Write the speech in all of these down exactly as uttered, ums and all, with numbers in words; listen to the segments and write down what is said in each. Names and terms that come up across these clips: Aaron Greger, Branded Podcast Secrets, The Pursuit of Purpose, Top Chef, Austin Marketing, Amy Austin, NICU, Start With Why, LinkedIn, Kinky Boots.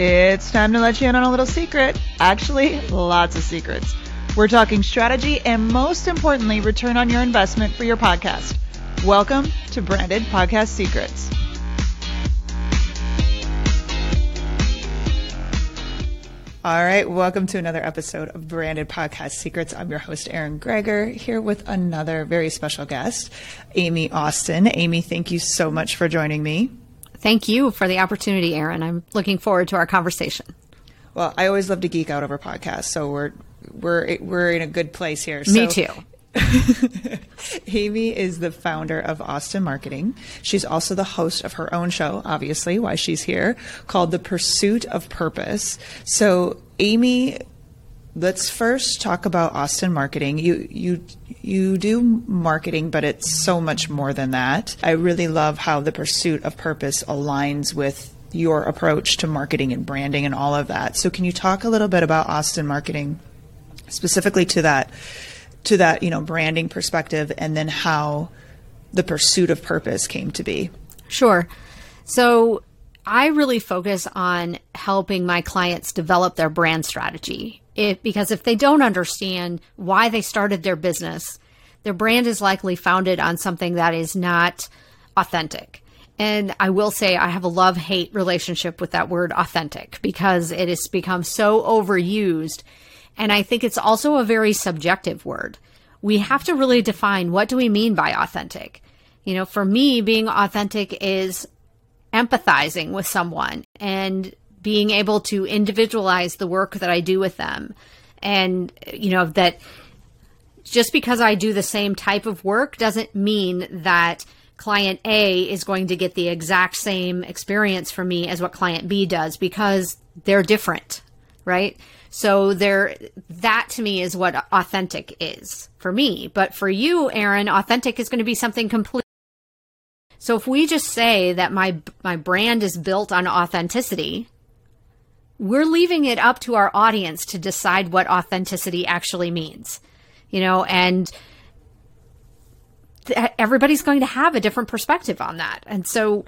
It's time to let you in on a little secret. Actually, lots of secrets. We're talking strategy and, most importantly, return on your investment for your podcast. Welcome to Branded Podcast Secrets. All right, welcome to another episode of Branded Podcast Secrets. I'm your host, Aaron Greger, here with another very special guest, Amy Austin. Amy, thank you so much for joining me. Thank you for the opportunity, Aaron. I'm looking forward to our conversation. Well, I always love to geek out over podcasts, so we're we're we're in a good place here. So. Me too. Amy is the founder of Austin Marketing. She's also the host of her own show, obviously, why she's here, called The Pursuit of Purpose. So, Amy, let's first talk about Austin Marketing. You you you do marketing, but it's so much more than that. I really love how The Pursuit of Purpose aligns with your approach to marketing and branding and all of that. So, can you talk a little bit about Austin Marketing, specifically to that? to that, you know, branding perspective, and then how the pursuit of purpose came to be. Sure. So I really focus on helping my clients develop their brand strategy. If, because if they don't understand why they started their business, their brand is likely founded on something that is not authentic. And I will say I have a love-hate relationship with that word authentic, because it has become so overused. And I think it's also a very subjective word. We have to really define, what do we mean by authentic? You know, for me, being authentic is empathizing with someone and being able to individualize the work that I do with them. And, you know, that just because I do the same type of work doesn't mean that client A is going to get the exact same experience from me as what client B does, because they're different, right? So there, that to me is what authentic is for me. But for you, Aaron, authentic is going to be something complete. So if we just say that my my brand is built on authenticity, we're leaving it up to our audience to decide what authenticity actually means, you know, and th- everybody's going to have a different perspective on that. And so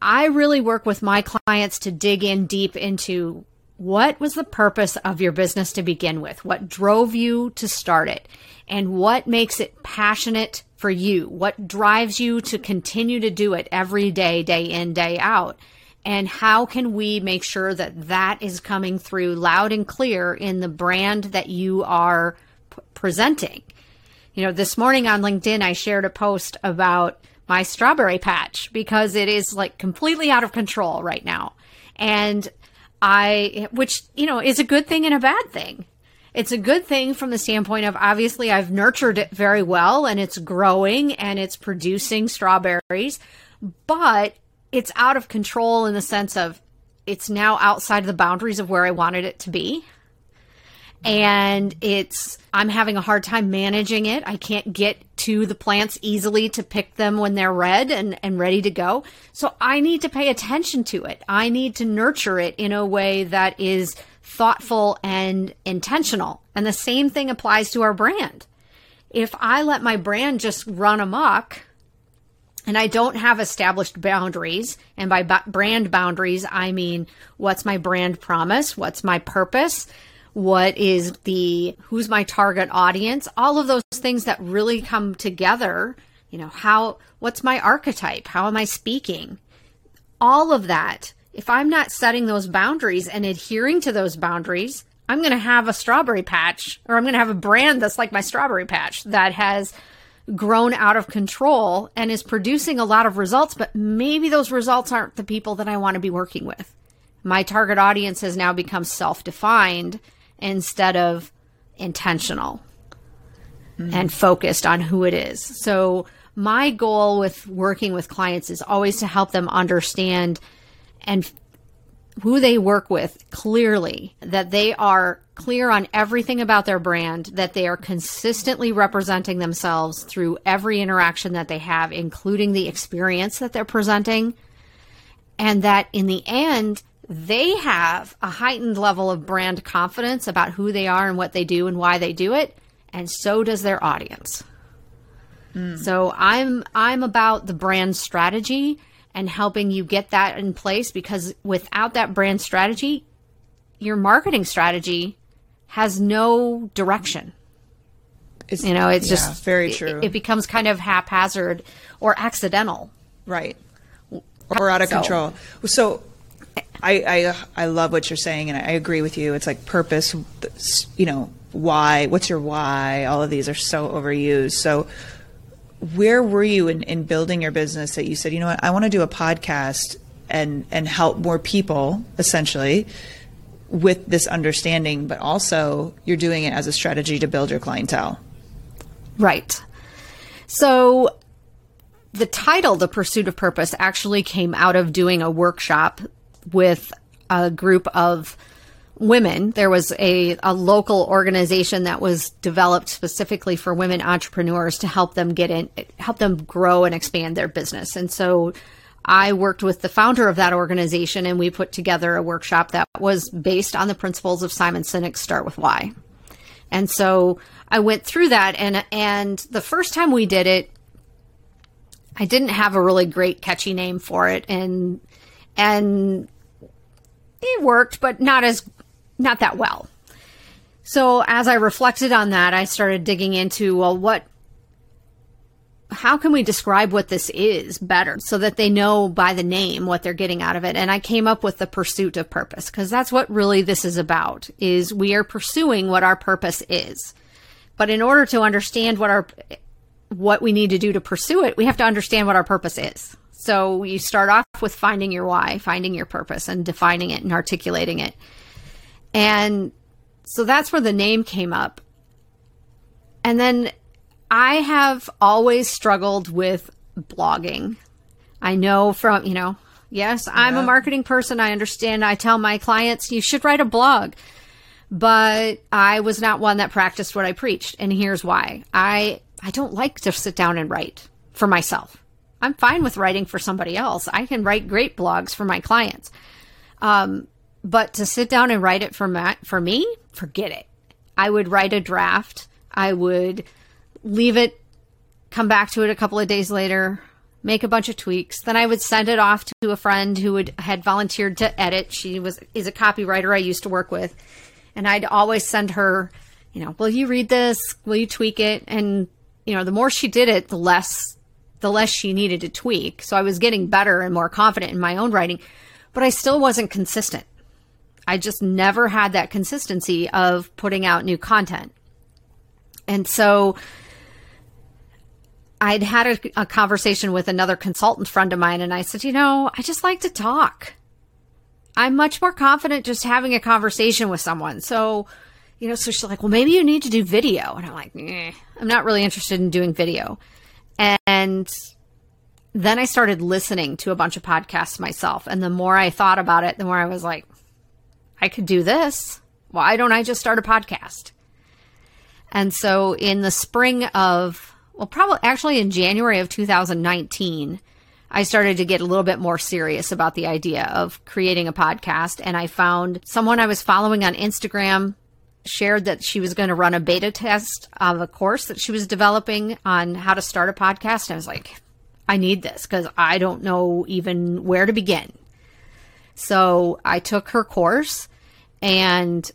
I really work with my clients to dig in deep into, what was the purpose of your business to begin with? What drove you to start it? And what makes it passionate for you? What drives you to continue to do it every day, day in, day out? And how can we make sure that that is coming through loud and clear in the brand that you are p- presenting? You know, this morning on LinkedIn, I shared a post about my strawberry patch, because it is like completely out of control right now. And I, which, you know, is a good thing and a bad thing. It's a good thing from the standpoint of, obviously, I've nurtured it very well and it's growing and it's producing strawberries, but it's out of control in the sense of it's now outside the boundaries of where I wanted it to be. And it's, I'm having a hard time managing it. I can't get to the plants easily to pick them when they're red and, and ready to go. So I need to pay attention to it. I need to nurture it in a way that is thoughtful and intentional. And the same thing applies to our brand. If I let my brand just run amok and I don't have established boundaries, and by b- brand boundaries, I mean, what's my brand promise? What's my purpose? What is the, who's my target audience? All of those things that really come together, you know, how, what's my archetype? How am I speaking? All of that. If I'm not setting those boundaries and adhering to those boundaries, I'm going to have a strawberry patch, or I'm going to have a brand that's like my strawberry patch that has grown out of control and is producing a lot of results, but maybe those results aren't the people that I want to be working with. My target audience has now become self-defined instead of intentional mm. and focused on who it is. So my goal with working with clients is always to help them understand and who they work with clearly, that they are clear on everything about their brand, that they are consistently representing themselves through every interaction that they have, including the experience that they're presenting, and that in the end, they have a heightened level of brand confidence about who they are and what they do and why they do it, and so does their audience. Mm. So I'm I'm about the brand strategy and helping you get that in place, because without that brand strategy, your marketing strategy has no direction. It's, you know, it's yeah, just very true. It, it becomes kind of haphazard or accidental. Right. Or out of so. control. So I, I, I love what you're saying, and I agree with you. It's like purpose, you know, why, what's your why? All of these are so overused. So where were you in, in building your business that you said, you know what, I want to do a podcast and, and help more people essentially with this understanding, but also you're doing it as a strategy to build your clientele. Right. So the title, The Pursuit of Purpose, actually came out of doing a workshop with a group of women. There was a, a local organization that was developed specifically for women entrepreneurs to help them get in, help them grow and expand their business. And so I worked with the founder of that organization, and we put together a workshop that was based on the principles of Simon Sinek's Start With Why. And so I went through that, and and the first time we did it, I didn't have a really great catchy name for it, and and it worked, but not as Not that well. So as I reflected on that, I started digging into, well, what, how can we describe what this is better so that they know by the name what they're getting out of it? And I came up with the pursuit of purpose, because that's what really this is about, is we are pursuing what our purpose is. But in order to understand what our, what we need to do to pursue it, we have to understand what our purpose is. So you start off with finding your why, finding your purpose, and defining it and articulating it. And so that's where the name came up. And then I have always struggled with blogging. I know from, you know, yes, yeah. I'm a marketing person. I understand. I tell my clients, you should write a blog. But I was not one that practiced what I preached. And here's why. I, I don't like to sit down and write for myself. I'm fine with writing for somebody else. I can write great blogs for my clients. Um, But to sit down and write it for, my, for me, forget it. I would write a draft. I would leave it, come back to it a couple of days later, make a bunch of tweaks. Then I would send it off to a friend who would, had volunteered to edit. She was is a copywriter I used to work with. And I'd always send her, you know, will you read this? Will you tweak it? And, you know, the more she did it, the less the less she needed to tweak. So I was getting better and more confident in my own writing. But I still wasn't consistent. I just never had that consistency of putting out new content. And so I'd had a, a conversation with another consultant friend of mine, and I said, you know, I just like to talk. I'm much more confident just having a conversation with someone. So, you know, so she's like, well, maybe you need to do video. And I'm like, eh, I'm not really interested in doing video. And then I started listening to a bunch of podcasts myself. And the more I thought about it, the more I was like, I could do this. Why don't I just start a podcast? And so in the spring of, well, probably actually in January of two thousand nineteen, I started to get a little bit more serious about the idea of creating a podcast. And I found someone I was following on Instagram shared that she was going to run a beta test of a course that she was developing on how to start a podcast. And I was like, I need this because I don't know even where to begin. So I took her course, and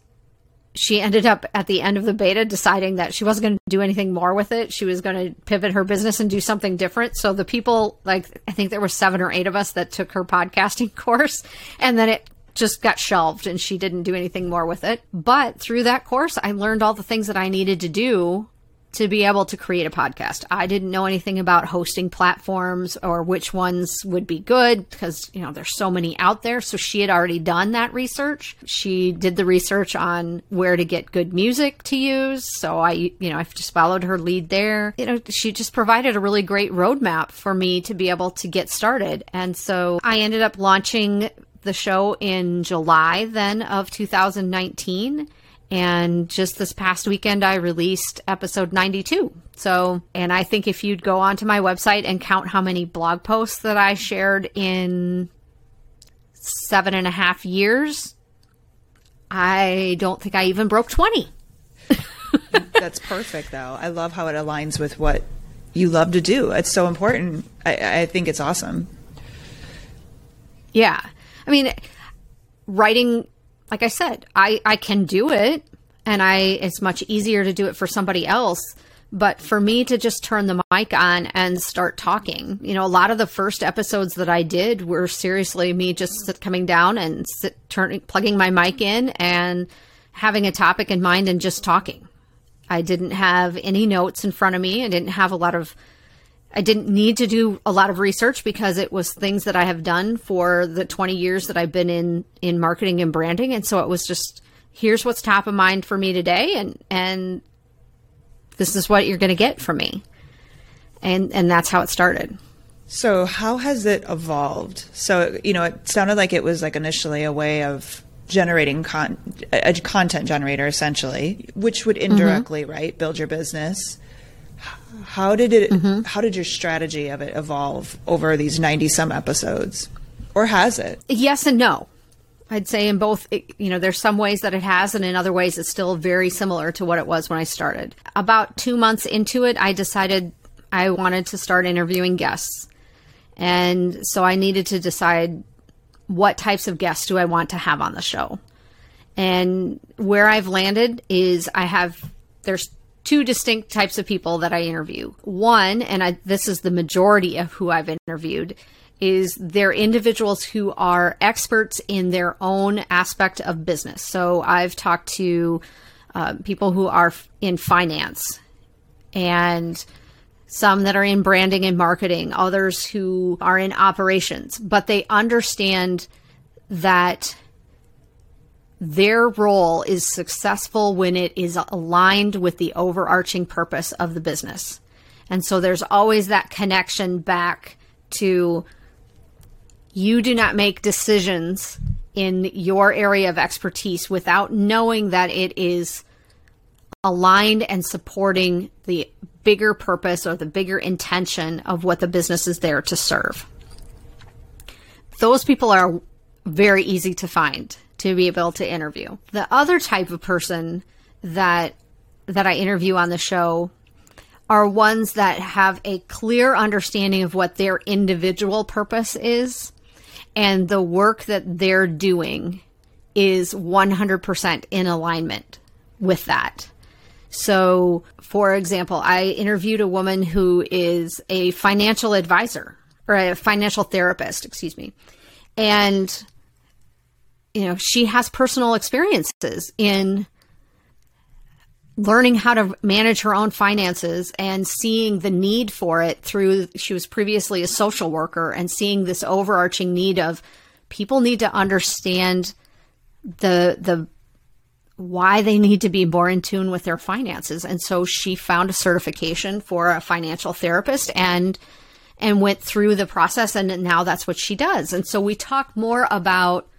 she ended up at the end of the beta deciding that she wasn't going to do anything more with it. She was going to pivot her business and do something different. So the people, like, I think there were seven or eight of us that took her podcasting course, and then it just got shelved and she didn't do anything more with it. But through that course, I learned all the things that I needed to do to be able to create a podcast. I didn't know anything about hosting platforms or which ones would be good because, you know, there's so many out there. So she had already done that research. She did the research on where to get good music to use. So I, you know, I just followed her lead there. You know, she just provided a really great roadmap for me to be able to get started. And so I ended up launching the show in July then of two thousand nineteen. And just this past weekend, I released episode ninety-two. So, and I think if you'd go onto my website and count how many blog posts that I shared in seven and a half years, I don't think I even broke twenty. That's perfect, though. I love how it aligns with what you love to do. It's so important. I, I think it's awesome. Yeah. I mean, writing, like I said, I, I can do it, and I it's much easier to do it for somebody else. But for me to just turn the mic on and start talking, you know, a lot of the first episodes that I did were seriously me just coming down and sit, turning, plugging my mic in and having a topic in mind and just talking. I didn't have any notes in front of me. I didn't have a lot of, I didn't need to do a lot of research because it was things that I have done for the twenty years that I've been in, in marketing and branding. And so it was just, here's what's top of mind for me today. And, and, this is what you're going to get from me. And and that's how it started. So how has it evolved? So, you know, it sounded like it was like initially a way of generating con- a content generator, essentially, which would indirectly, mm-hmm. right, build your business. How did it, mm-hmm. how did your strategy of it evolve over these ninety some episodes? Or has it? Yes and no. I'd say in both, you know, there's some ways that it has, and in other ways it's still very similar to what it was when I started. About two months into it, I decided I wanted to start interviewing guests. And so I needed to decide what types of guests do I want to have on the show. And where I've landed is I have, there's two distinct types of people that I interview. One, and I, this is the majority of who I've interviewed, is they're individuals who are experts in their own aspect of business. So I've talked to uh, people who are f- in finance, and some that are in branding and marketing, others who are in operations, but they understand that their role is successful when it is aligned with the overarching purpose of the business. And so there's always that connection back to, you do not make decisions in your area of expertise without knowing that it is aligned and supporting the bigger purpose or the bigger intention of what the business is there to serve. Those people are very easy to find, to be able to interview. The other type of person that that I interview on the show are ones that have a clear understanding of what their individual purpose is. And the work that they're doing is one hundred percent in alignment with that. So, for example, I interviewed a woman who is a financial advisor, or a financial therapist, excuse me. And, you know, she has personal experiences in learning how to manage her own finances and seeing the need for it through, she was previously a social worker, and seeing this overarching need of people need to understand the, the, why they need to be more in tune with their finances. And so she found a certification for a financial therapist and, and went through the process, and now that's what she does. And so we talk more about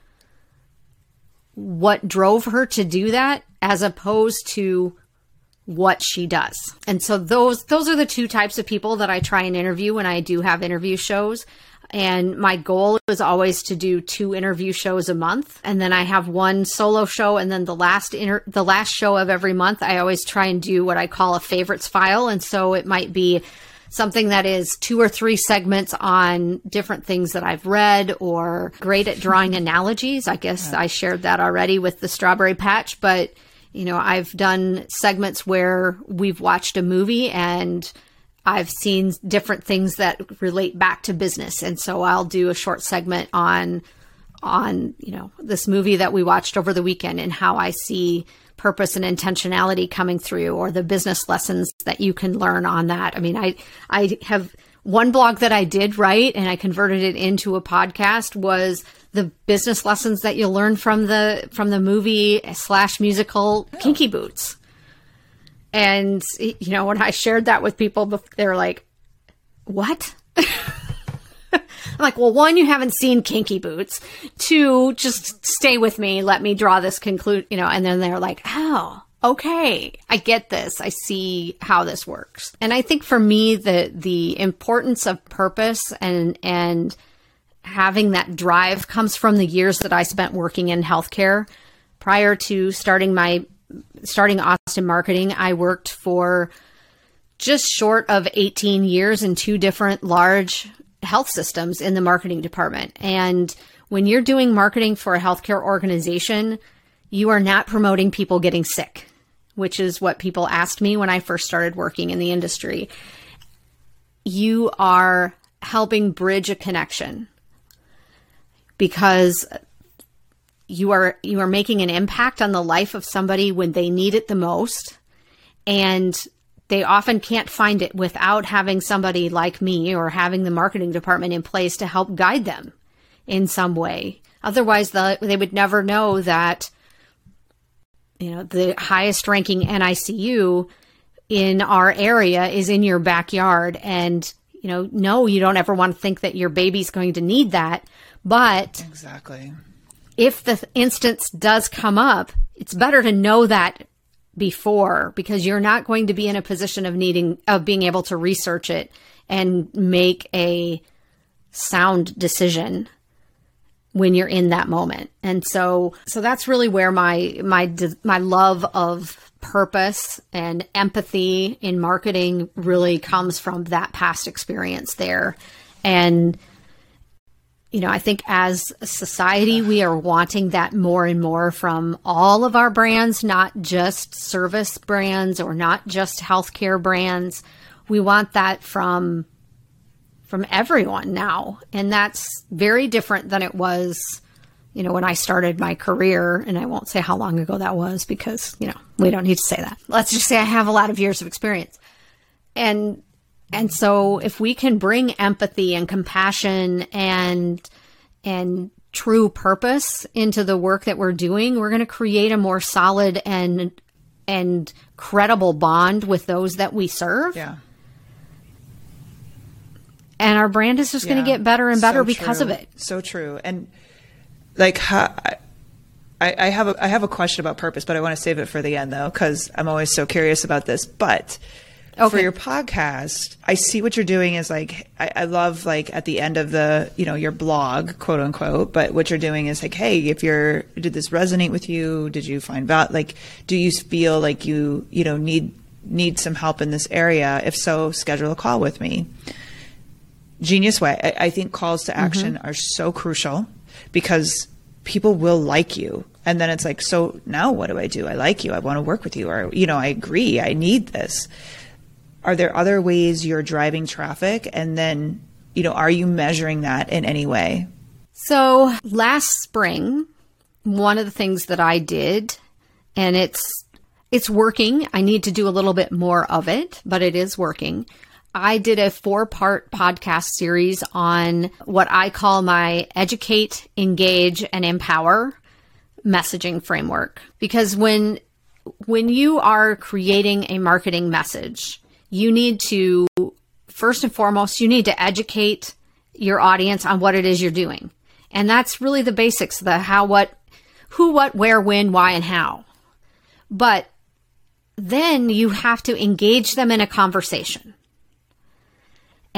what drove her to do that as opposed to what she does. And so those those are the two types of people that I try and interview when I do have interview shows. And my goal is always to do two interview shows a month, and then I have one solo show, and then the last inter- the last show of every month I always try and do what I call a favorites file. And so it might be something that is two or three segments on different things that I've read, or great at drawing analogies. I guess yeah. I shared that already with the strawberry patch, but you know, I've done segments where we've watched a movie and I've seen different things that relate back to business. And so I'll do a short segment on, on, you know, this movie that we watched over the weekend and how I see purpose and intentionality coming through, or the business lessons that you can learn on that. I mean, I, I have one blog that I did write and I converted it into a podcast was the business lessons that you learn from the from the movie slash musical oh. Kinky Boots. And, you know, when I shared that with people, they were like, what? I'm like, well, one, you haven't seen Kinky Boots. Two, just stay with me. Let me draw this conclude, you know, and then they're like, oh, okay, I get this. I see how this works. And I think for me, the the importance of purpose and and having that drive comes from the years that I spent working in healthcare. Prior to starting my starting Austin Marketing, I worked for just short of eighteen years in two different large health systems in the marketing department. And When you're doing marketing for a healthcare organization, you are not promoting people getting sick, which is what people asked me when I first started working in the industry. You are helping bridge a connection because you are you are making an impact on the life of somebody when they need it the most, and they often can't find it without having somebody like me or having the marketing department in place to help guide them in some way. Otherwise, the, they would never know that, you know, the highest ranking N I C U in our area is in your backyard. And, you know, no, you don't ever want to think that your baby's going to need that. But exactly, if the instance does come up, it's better to know that before, because you're not going to be in a position of needing of being able to research it and make a sound decision when you're in that moment. And so so that's really where my my my love of purpose and empathy in marketing really comes from, that past experience there. And you know, I think as a society, we are wanting that more and more from all of our brands, not just service brands or not just healthcare brands. We want that from from everyone now. And that's very different than it was, you know, when I started my career. And I won't say how long ago that was because, you know, we don't need to say that. Let's just say I have a lot of years of experience. And And so if we can bring empathy and compassion and and true purpose into the work that we're doing, we're going to create a more solid and and credible bond with those that we serve. Yeah. And our brand is just yeah. going to get better and better so because true. of it. So true. And like how, I, I have a I have a question about purpose, but I want to save it for the end, though, because I'm always so curious about this. But Okay. for your podcast, I see what you're doing is like, I, I love like at the end of the, you know, your blog, quote unquote, but what you're doing is like, hey, if you're, did this resonate with you? Did you find value? Like, do you feel like you, you know, need, need some help in this area? If so, schedule a call with me. Genius way. I, I think calls to action mm-hmm. are so crucial because people will like you. And then it's like, so now what do I do? I like you. I want to work with you. Or, you know, I agree. I need this. Are there other ways you're driving traffic? And then, you know, are you measuring that in any way? So last spring, one of the things that I did, and it's it's working. I need to do a little bit more of it, but it is working. I did a four-part podcast series on what I call my educate, engage, and empower messaging framework. Because when when you are creating a marketing message, you need to, first and foremost, you need to educate your audience on what it is you're doing. And that's really the basics, the how, what, who, what, where, when, why, and how. But then you have to engage them in a conversation.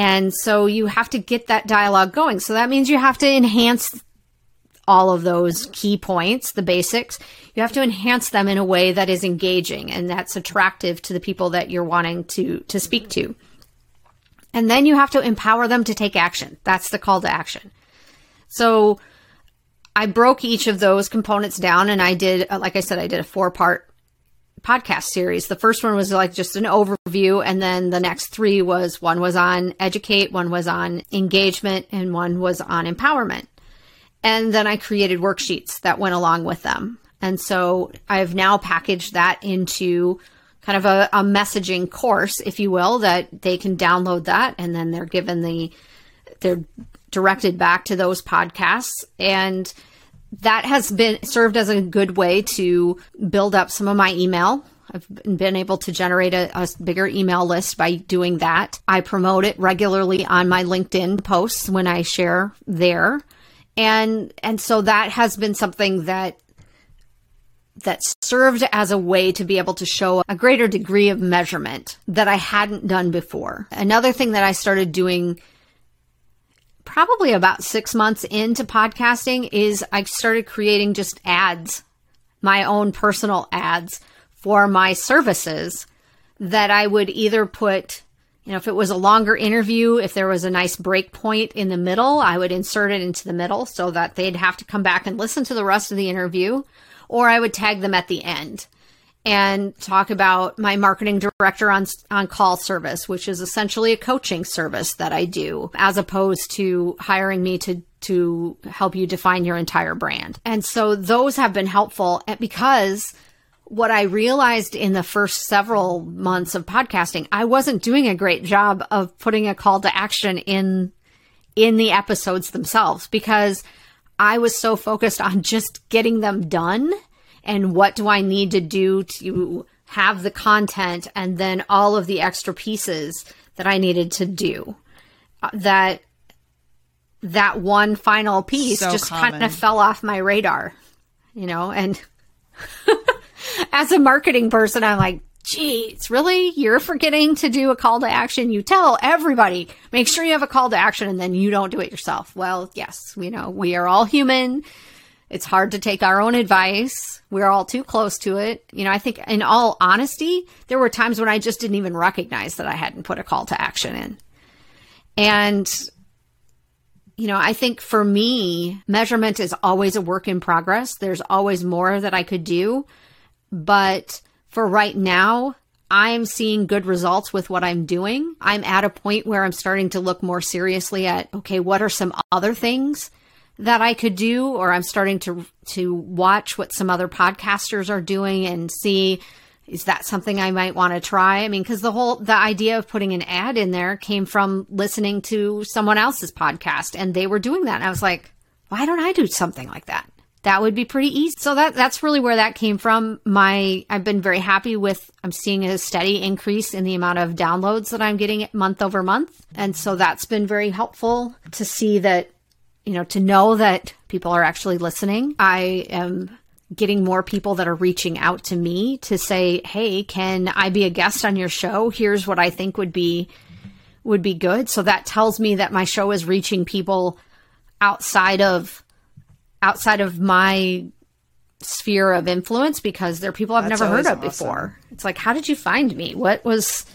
And so you have to get that dialogue going. So that means you have to enhance all of those key points, the basics. You have to enhance them in a way that is engaging and that's attractive to the people that you're wanting to, to speak to. And then you have to empower them to take action. That's the call to action. So I broke each of those components down and I did, like I said, I did a four-part podcast series. The first one was like just an overview. And then the next three was, one was on educate, one was on engagement, and one was on empowerment. And then I created worksheets that went along with them. And so I've now packaged that into kind of a, a messaging course, if you will, that they can download that. And then they're given the, they're directed back to those podcasts. And that has been served as a good way to build up some of my email. I've been able to generate a, a bigger email list by doing that. I promote it regularly on my LinkedIn posts when I share there. And and so that has been something that that served as a way to be able to show a greater degree of measurement that I hadn't done before. Another thing that I started doing probably about six months into podcasting is I started creating just ads, my own personal ads for my services that I would either put You know, if it was a longer interview, if there was a nice break point in the middle, I would insert it into the middle so that they'd have to come back and listen to the rest of the interview, or I would tag them at the end and talk about my marketing director on on call service, which is essentially a coaching service that I do, as opposed to hiring me to to help you define your entire brand. And so those have been helpful, because what I realized in the first several months of podcasting, I wasn't doing a great job of putting a call to action in in the episodes themselves, because I was so focused on just getting them done and what do I need to do to have the content and then all of the extra pieces that I needed to do. Uh, that that one final piece so just kind of fell off my radar, you know, and as a marketing person, I'm like, geez, really? You're forgetting to do a call to action. You tell everybody, make sure you have a call to action, and then you don't do it yourself. Well, yes, we know we are all human. It's hard to take our own advice. We're all too close to it. You know, I think in all honesty, there were times when I just didn't even recognize that I hadn't put a call to action in. And, you know, I think for me, measurement is always a work in progress. There's always more that I could do. But for right now, I'm seeing good results with what I'm doing. I'm at a point where I'm starting to look more seriously at, okay, what are some other things that I could do? Or I'm starting to to watch what some other podcasters are doing and see, is that something I might want to try? I mean, because the whole, the idea of putting an ad in there came from listening to someone else's podcast, and they were doing that. And I was like, why don't I do something like that? That would be pretty easy. So that that's really where that came from. My, I've been very happy with, I'm seeing a steady increase in the amount of downloads that I'm getting month over month. And so that's been very helpful to see that, you know, to know that people are actually listening. I am getting more people that are reaching out to me to say, hey, can I be a guest on your show? Here's what I think would be, would be good. So that tells me that my show is reaching people outside of outside of my sphere of influence, because they're people I've That's never heard of awesome. before. It's like, how did you find me? What was,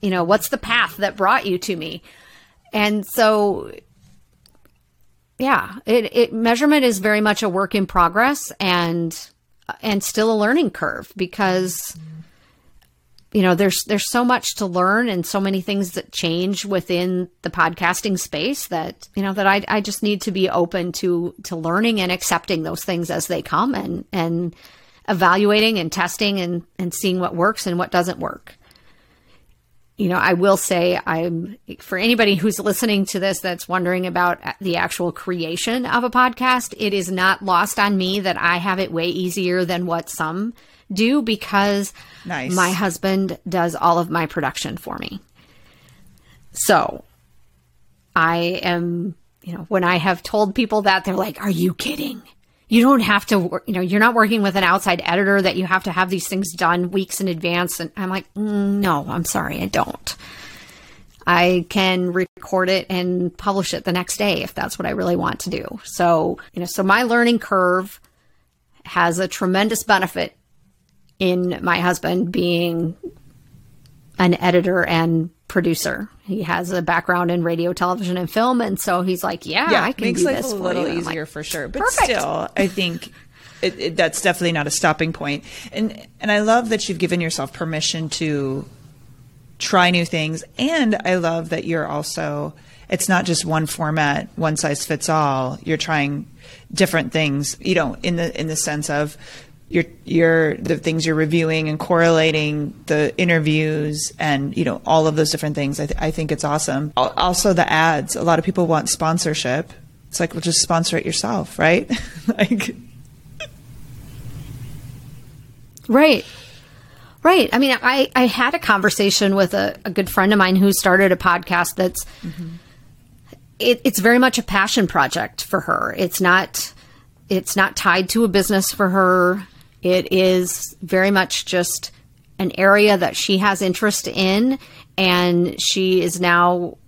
you know, what's the path that brought you to me? And so, yeah, it, it measurement is very much a work in progress, and, and still a learning curve, because, you know, there's, there's so much to learn and so many things that change within the podcasting space that, you know, that I, I just need to be open to, to learning and accepting those things as they come, and, and evaluating and testing and, and seeing what works and what doesn't work. You know, I will say, I'm, for anybody who's listening to this, that's wondering about the actual creation of a podcast, it is not lost on me that I have it way easier than what some do, because nice. my husband does all of my production for me. So I am, you know, when I have told people that, they're like, are you kidding? You don't have to, wor- you know, you're not working with an outside editor that you have to have these things done weeks in advance. And I'm like, mm, no, I'm sorry, I don't. I can record it and publish it the next day if that's what I really want to do. So, you know, so my learning curve has a tremendous benefit in my husband being an editor and producer. He has a background in radio, television, and film, and so he's like, "Yeah, yeah I can makes do life this a little for you. easier like, for sure." But perfect. still, I think it, it, that's definitely not a stopping point. And and I love that you've given yourself permission to try new things. And I love that you're also, it's not just one format, one size fits all. You're trying different things. You know, in the in the sense of. Your, your, the things you're reviewing and correlating the interviews and, you know, all of those different things. I, th- I think it's awesome. Also the ads, a lot of people want sponsorship. It's like, well, just sponsor it yourself. Right. like, Right. Right. I mean, I, I had a conversation with a, a good friend of mine who started a podcast that's, mm-hmm. it, it's very much a passion project for her. It's not, it's not tied to a business for her. It is very much just an area that she has interest in, and she is now,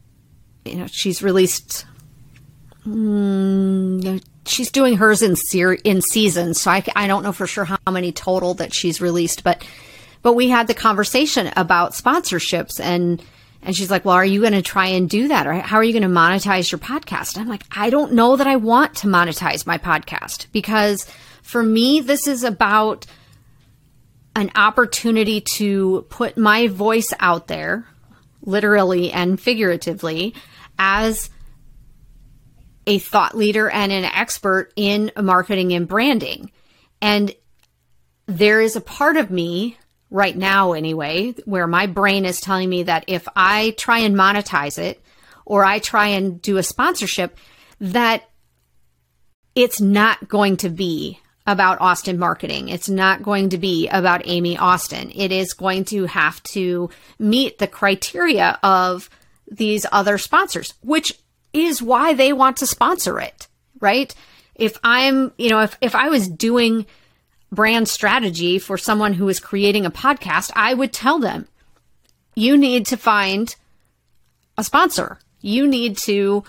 you know, she's released, mm, she's doing hers in ser- in season, so I, I don't know for sure how many total that she's released, but but we had the conversation about sponsorships and And she's like, well, are you going to try and do that? Or how are you going to monetize your podcast? I'm like, I don't know that I want to monetize my podcast, because for me, this is about an opportunity to put my voice out there, literally and figuratively, as a thought leader and an expert in marketing and branding. And there is a part of me right now anyway, where my brain is telling me that if I try and monetize it, or I try and do a sponsorship, that it's not going to be about Austin Marketing. It's not going to be about Amy Austin. It is going to have to meet the criteria of these other sponsors, which is why they want to sponsor it, right? If I'm, you know, if, if I was doing brand strategy for someone who is creating a podcast, I would tell them, you need to find a sponsor. You need to,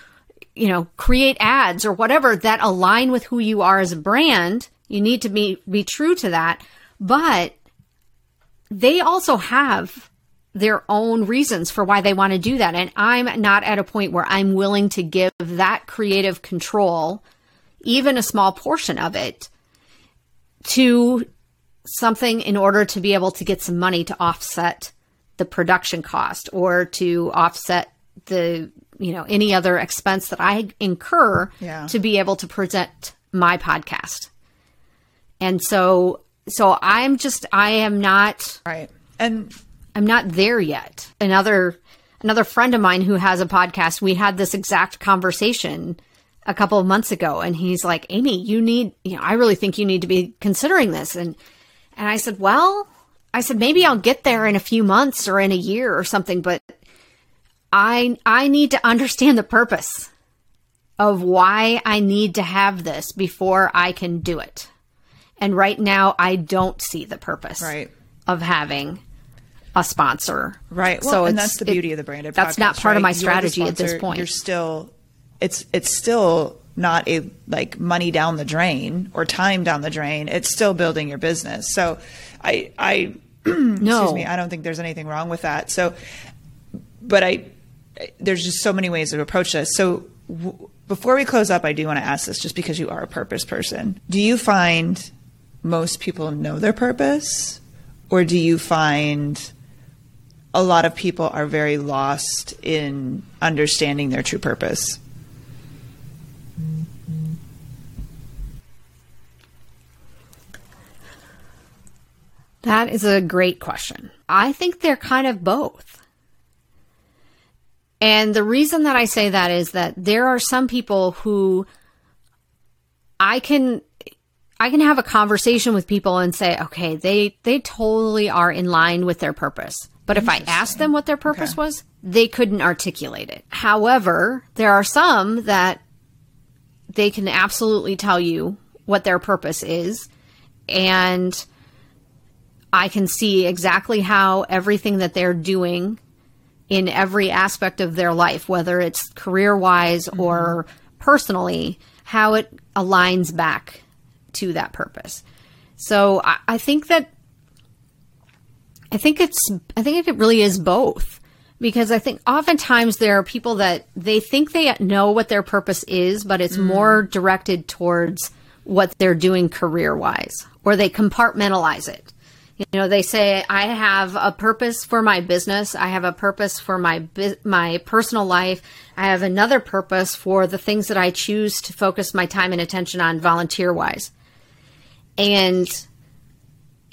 you know, create ads or whatever that align with who you are as a brand. You need to be, be true to that. But they also have their own reasons for why they want to do that. And I'm not at a point where I'm willing to give that creative control, even a small portion of it, to something in order to be able to get some money to offset the production cost or to offset the, you know, any other expense that I incur yeah. to be able to present my podcast. And so, so I'm just, I am not, right. And I'm not there yet. Another, another friend of mine who has a podcast, we had this exact conversation a couple of months ago. And he's like, Amy, you need, you know, I really think you need to be considering this. And, and I said, well, I said, maybe I'll get there in a few months or in a year or something, but I, I need to understand the purpose of why I need to have this before I can do it. And right now I don't see the purpose right. of having a sponsor. Right. Well, so and that's the beauty it, of the branded podcast. That's not part right? of my strategy sponsor, at this point. You're still, it's, it's still not a like money down the drain or time down the drain. It's still building your business. So I, I, no. excuse me, I don't think there's anything wrong with that. So, but I, there's just so many ways to approach this. So w- before we close up, I do want to ask this, just because you are a purpose person. Do you find most people know their purpose, or do you find a lot of people are very lost in understanding their true purpose? That is a great question. I think they're kind of both. And the reason that I say that is that there are some people who I can I can have a conversation with people and say, okay, they, they totally are in line with their purpose. But if I asked them what their purpose okay. was, they couldn't articulate it. However, there are some that they can absolutely tell you what their purpose is. And I can see exactly how everything that they're doing in every aspect of their life, whether it's career-wise mm-hmm. or personally, how it aligns back to that purpose. So I, I think that, I think it's, I think it really is both, because I think oftentimes there are people that they think they know what their purpose is, but it's mm-hmm. more directed towards what they're doing career-wise, or they compartmentalize it. You know, they say, I have a purpose for my business. I have a purpose for my bu- my personal life. I have another purpose for the things that I choose to focus my time and attention on volunteer-wise. And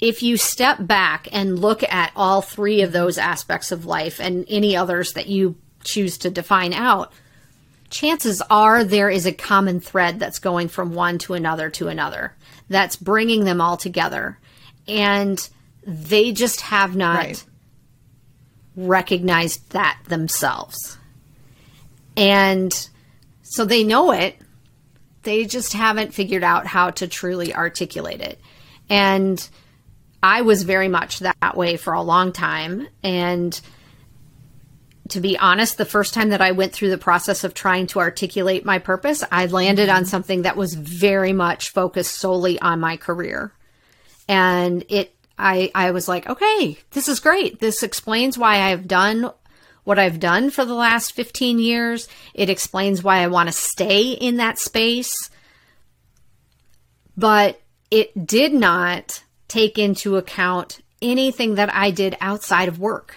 if you step back and look at all three of those aspects of life and any others that you choose to define out, chances are there is a common thread that's going from one to another to another, that's bringing them all together. And they just have not right. recognized that themselves. And so they know it. They just haven't figured out how to truly articulate it. And I was very much that way for a long time. And to be honest, the first time that I went through the process of trying to articulate my purpose, I landed on something that was very much focused solely on my career. And it, I, I was like, okay, this is great. This explains why I've done what I've done for the last fifteen years. It explains why I want to stay in that space. But it did not take into account anything that I did outside of work.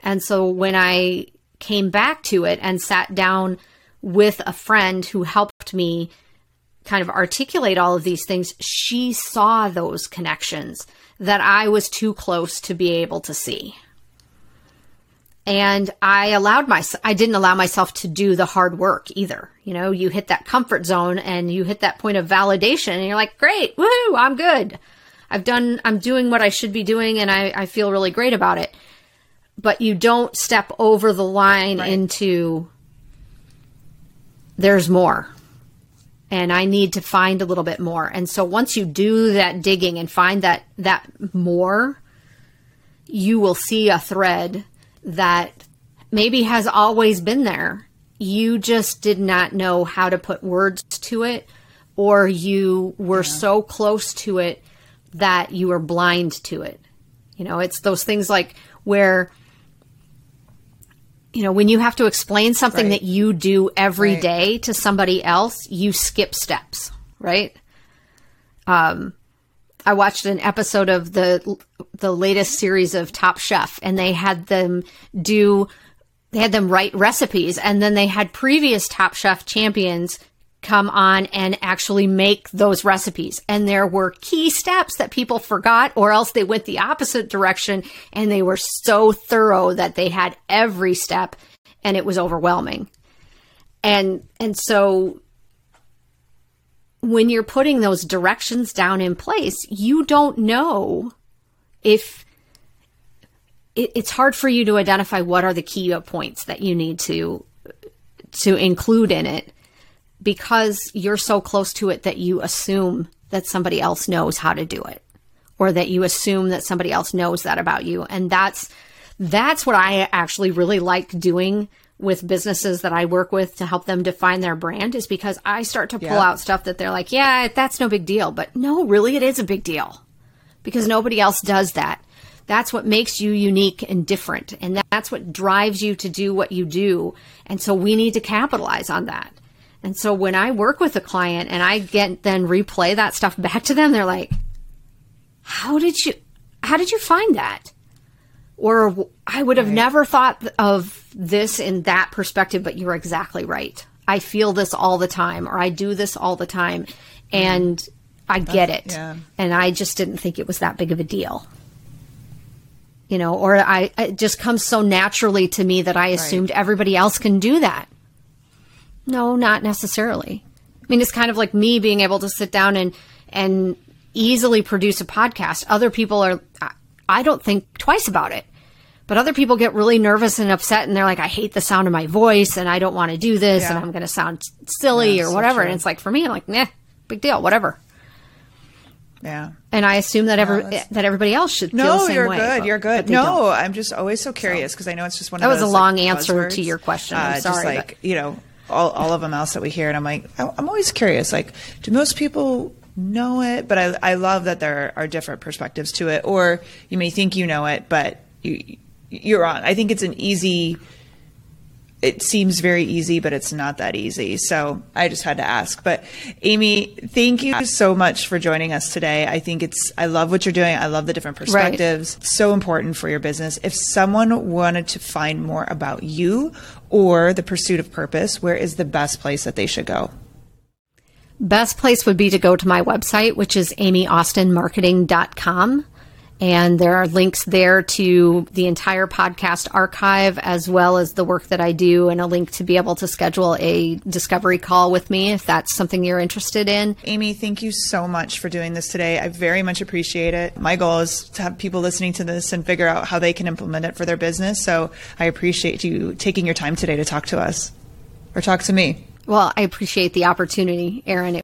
And so when I came back to it and sat down with a friend who helped me kind of articulate all of these things, she saw those connections that I was too close to be able to see. And I allowed my, I didn't allow myself to do the hard work either. You know, you hit that comfort zone and you hit that point of validation and you're like, great, woohoo, I'm good. I've done, I'm doing what I should be doing and I, I feel really great about it. But you don't step over the line right. into there's more and I need to find a little bit more. And so once you do that digging and find that, that more, you will see a thread that maybe has always been there. You just did not know how to put words to it, or you were yeah. so close to it that you were blind to it. You know, it's those things like where, you know, when you have to explain something right. that you do every right. day to somebody else, you skip steps, right? Um, I watched an episode of the the latest series of Top Chef, and they had them do, they had them write recipes, and then they had previous Top Chef champions come on and actually make those recipes. And there were key steps that people forgot, or else they went the opposite direction, and they were so thorough that they had every step, and it was overwhelming. And and so when you're putting those directions down in place, you don't know if it, it's hard for you to identify what are the key points that you need to to include in it, because you're so close to it that you assume that somebody else knows how to do it, or that you assume that somebody else knows that about you. And that's that's what I actually really like doing with businesses that I work with to help them define their brand, is because I start to pull yeah. out stuff that they're like, yeah, that's no big deal. But no, really, it is a big deal, because nobody else does that. That's what makes you unique and different. And that's what drives you to do what you do. And so we need to capitalize on that. And so when I work with a client and I get then replay that stuff back to them, they're like, how did you, how did you find that? Or I would have right. never thought of this in that perspective, but you're exactly right. I feel this all the time, or I do this all the time, and mm. I That's, get it. Yeah. And I just didn't think it was that big of a deal. You know, or I, it just comes so naturally to me that I assumed right. everybody else can do that. No, not necessarily. I mean, it's kind of like me being able to sit down and, and easily produce a podcast. Other people are, I don't think twice about it, but other people get really nervous and upset, and they're like, I hate the sound of my voice, and I don't want to do this, yeah. and I'm going to sound silly yeah, or so whatever. True. And it's like, for me, I'm like, nah, big deal, whatever. Yeah. And I assume that yeah, every, that everybody else should no, feel the same you're way. Good, but, you're good. No, don't. I'm just always so curious, because so, I know it's just one of those. That was a long like, answer buzzwords. To your question. I'm uh, sorry. Just like, but, you know, all, all of them else that we hear. And I'm like, I'm always curious, like, do most people know it? But I, I love that there are different perspectives to it, or you may think you know it, but you, you're on. I think it's an easy, it seems very easy, but it's not that easy. So I just had to ask. But Amy, thank you so much for joining us today. I think it's, I love what you're doing. I love the different perspectives. Right. It's so important for your business. If someone wanted to find more about you or the pursuit of purpose, where is the best place that they should go? Best place would be to go to my website, which is amy austin marketing dot com. And there are links there to the entire podcast archive, as well as the work that I do, and a link to be able to schedule a discovery call with me if that's something you're interested in. Amy, thank you so much for doing this today. I very much appreciate it. My goal is to have people listening to this and figure out how they can implement it for their business. So I appreciate you taking your time today to talk to us, or talk to me. Well, I appreciate the opportunity, Aaron.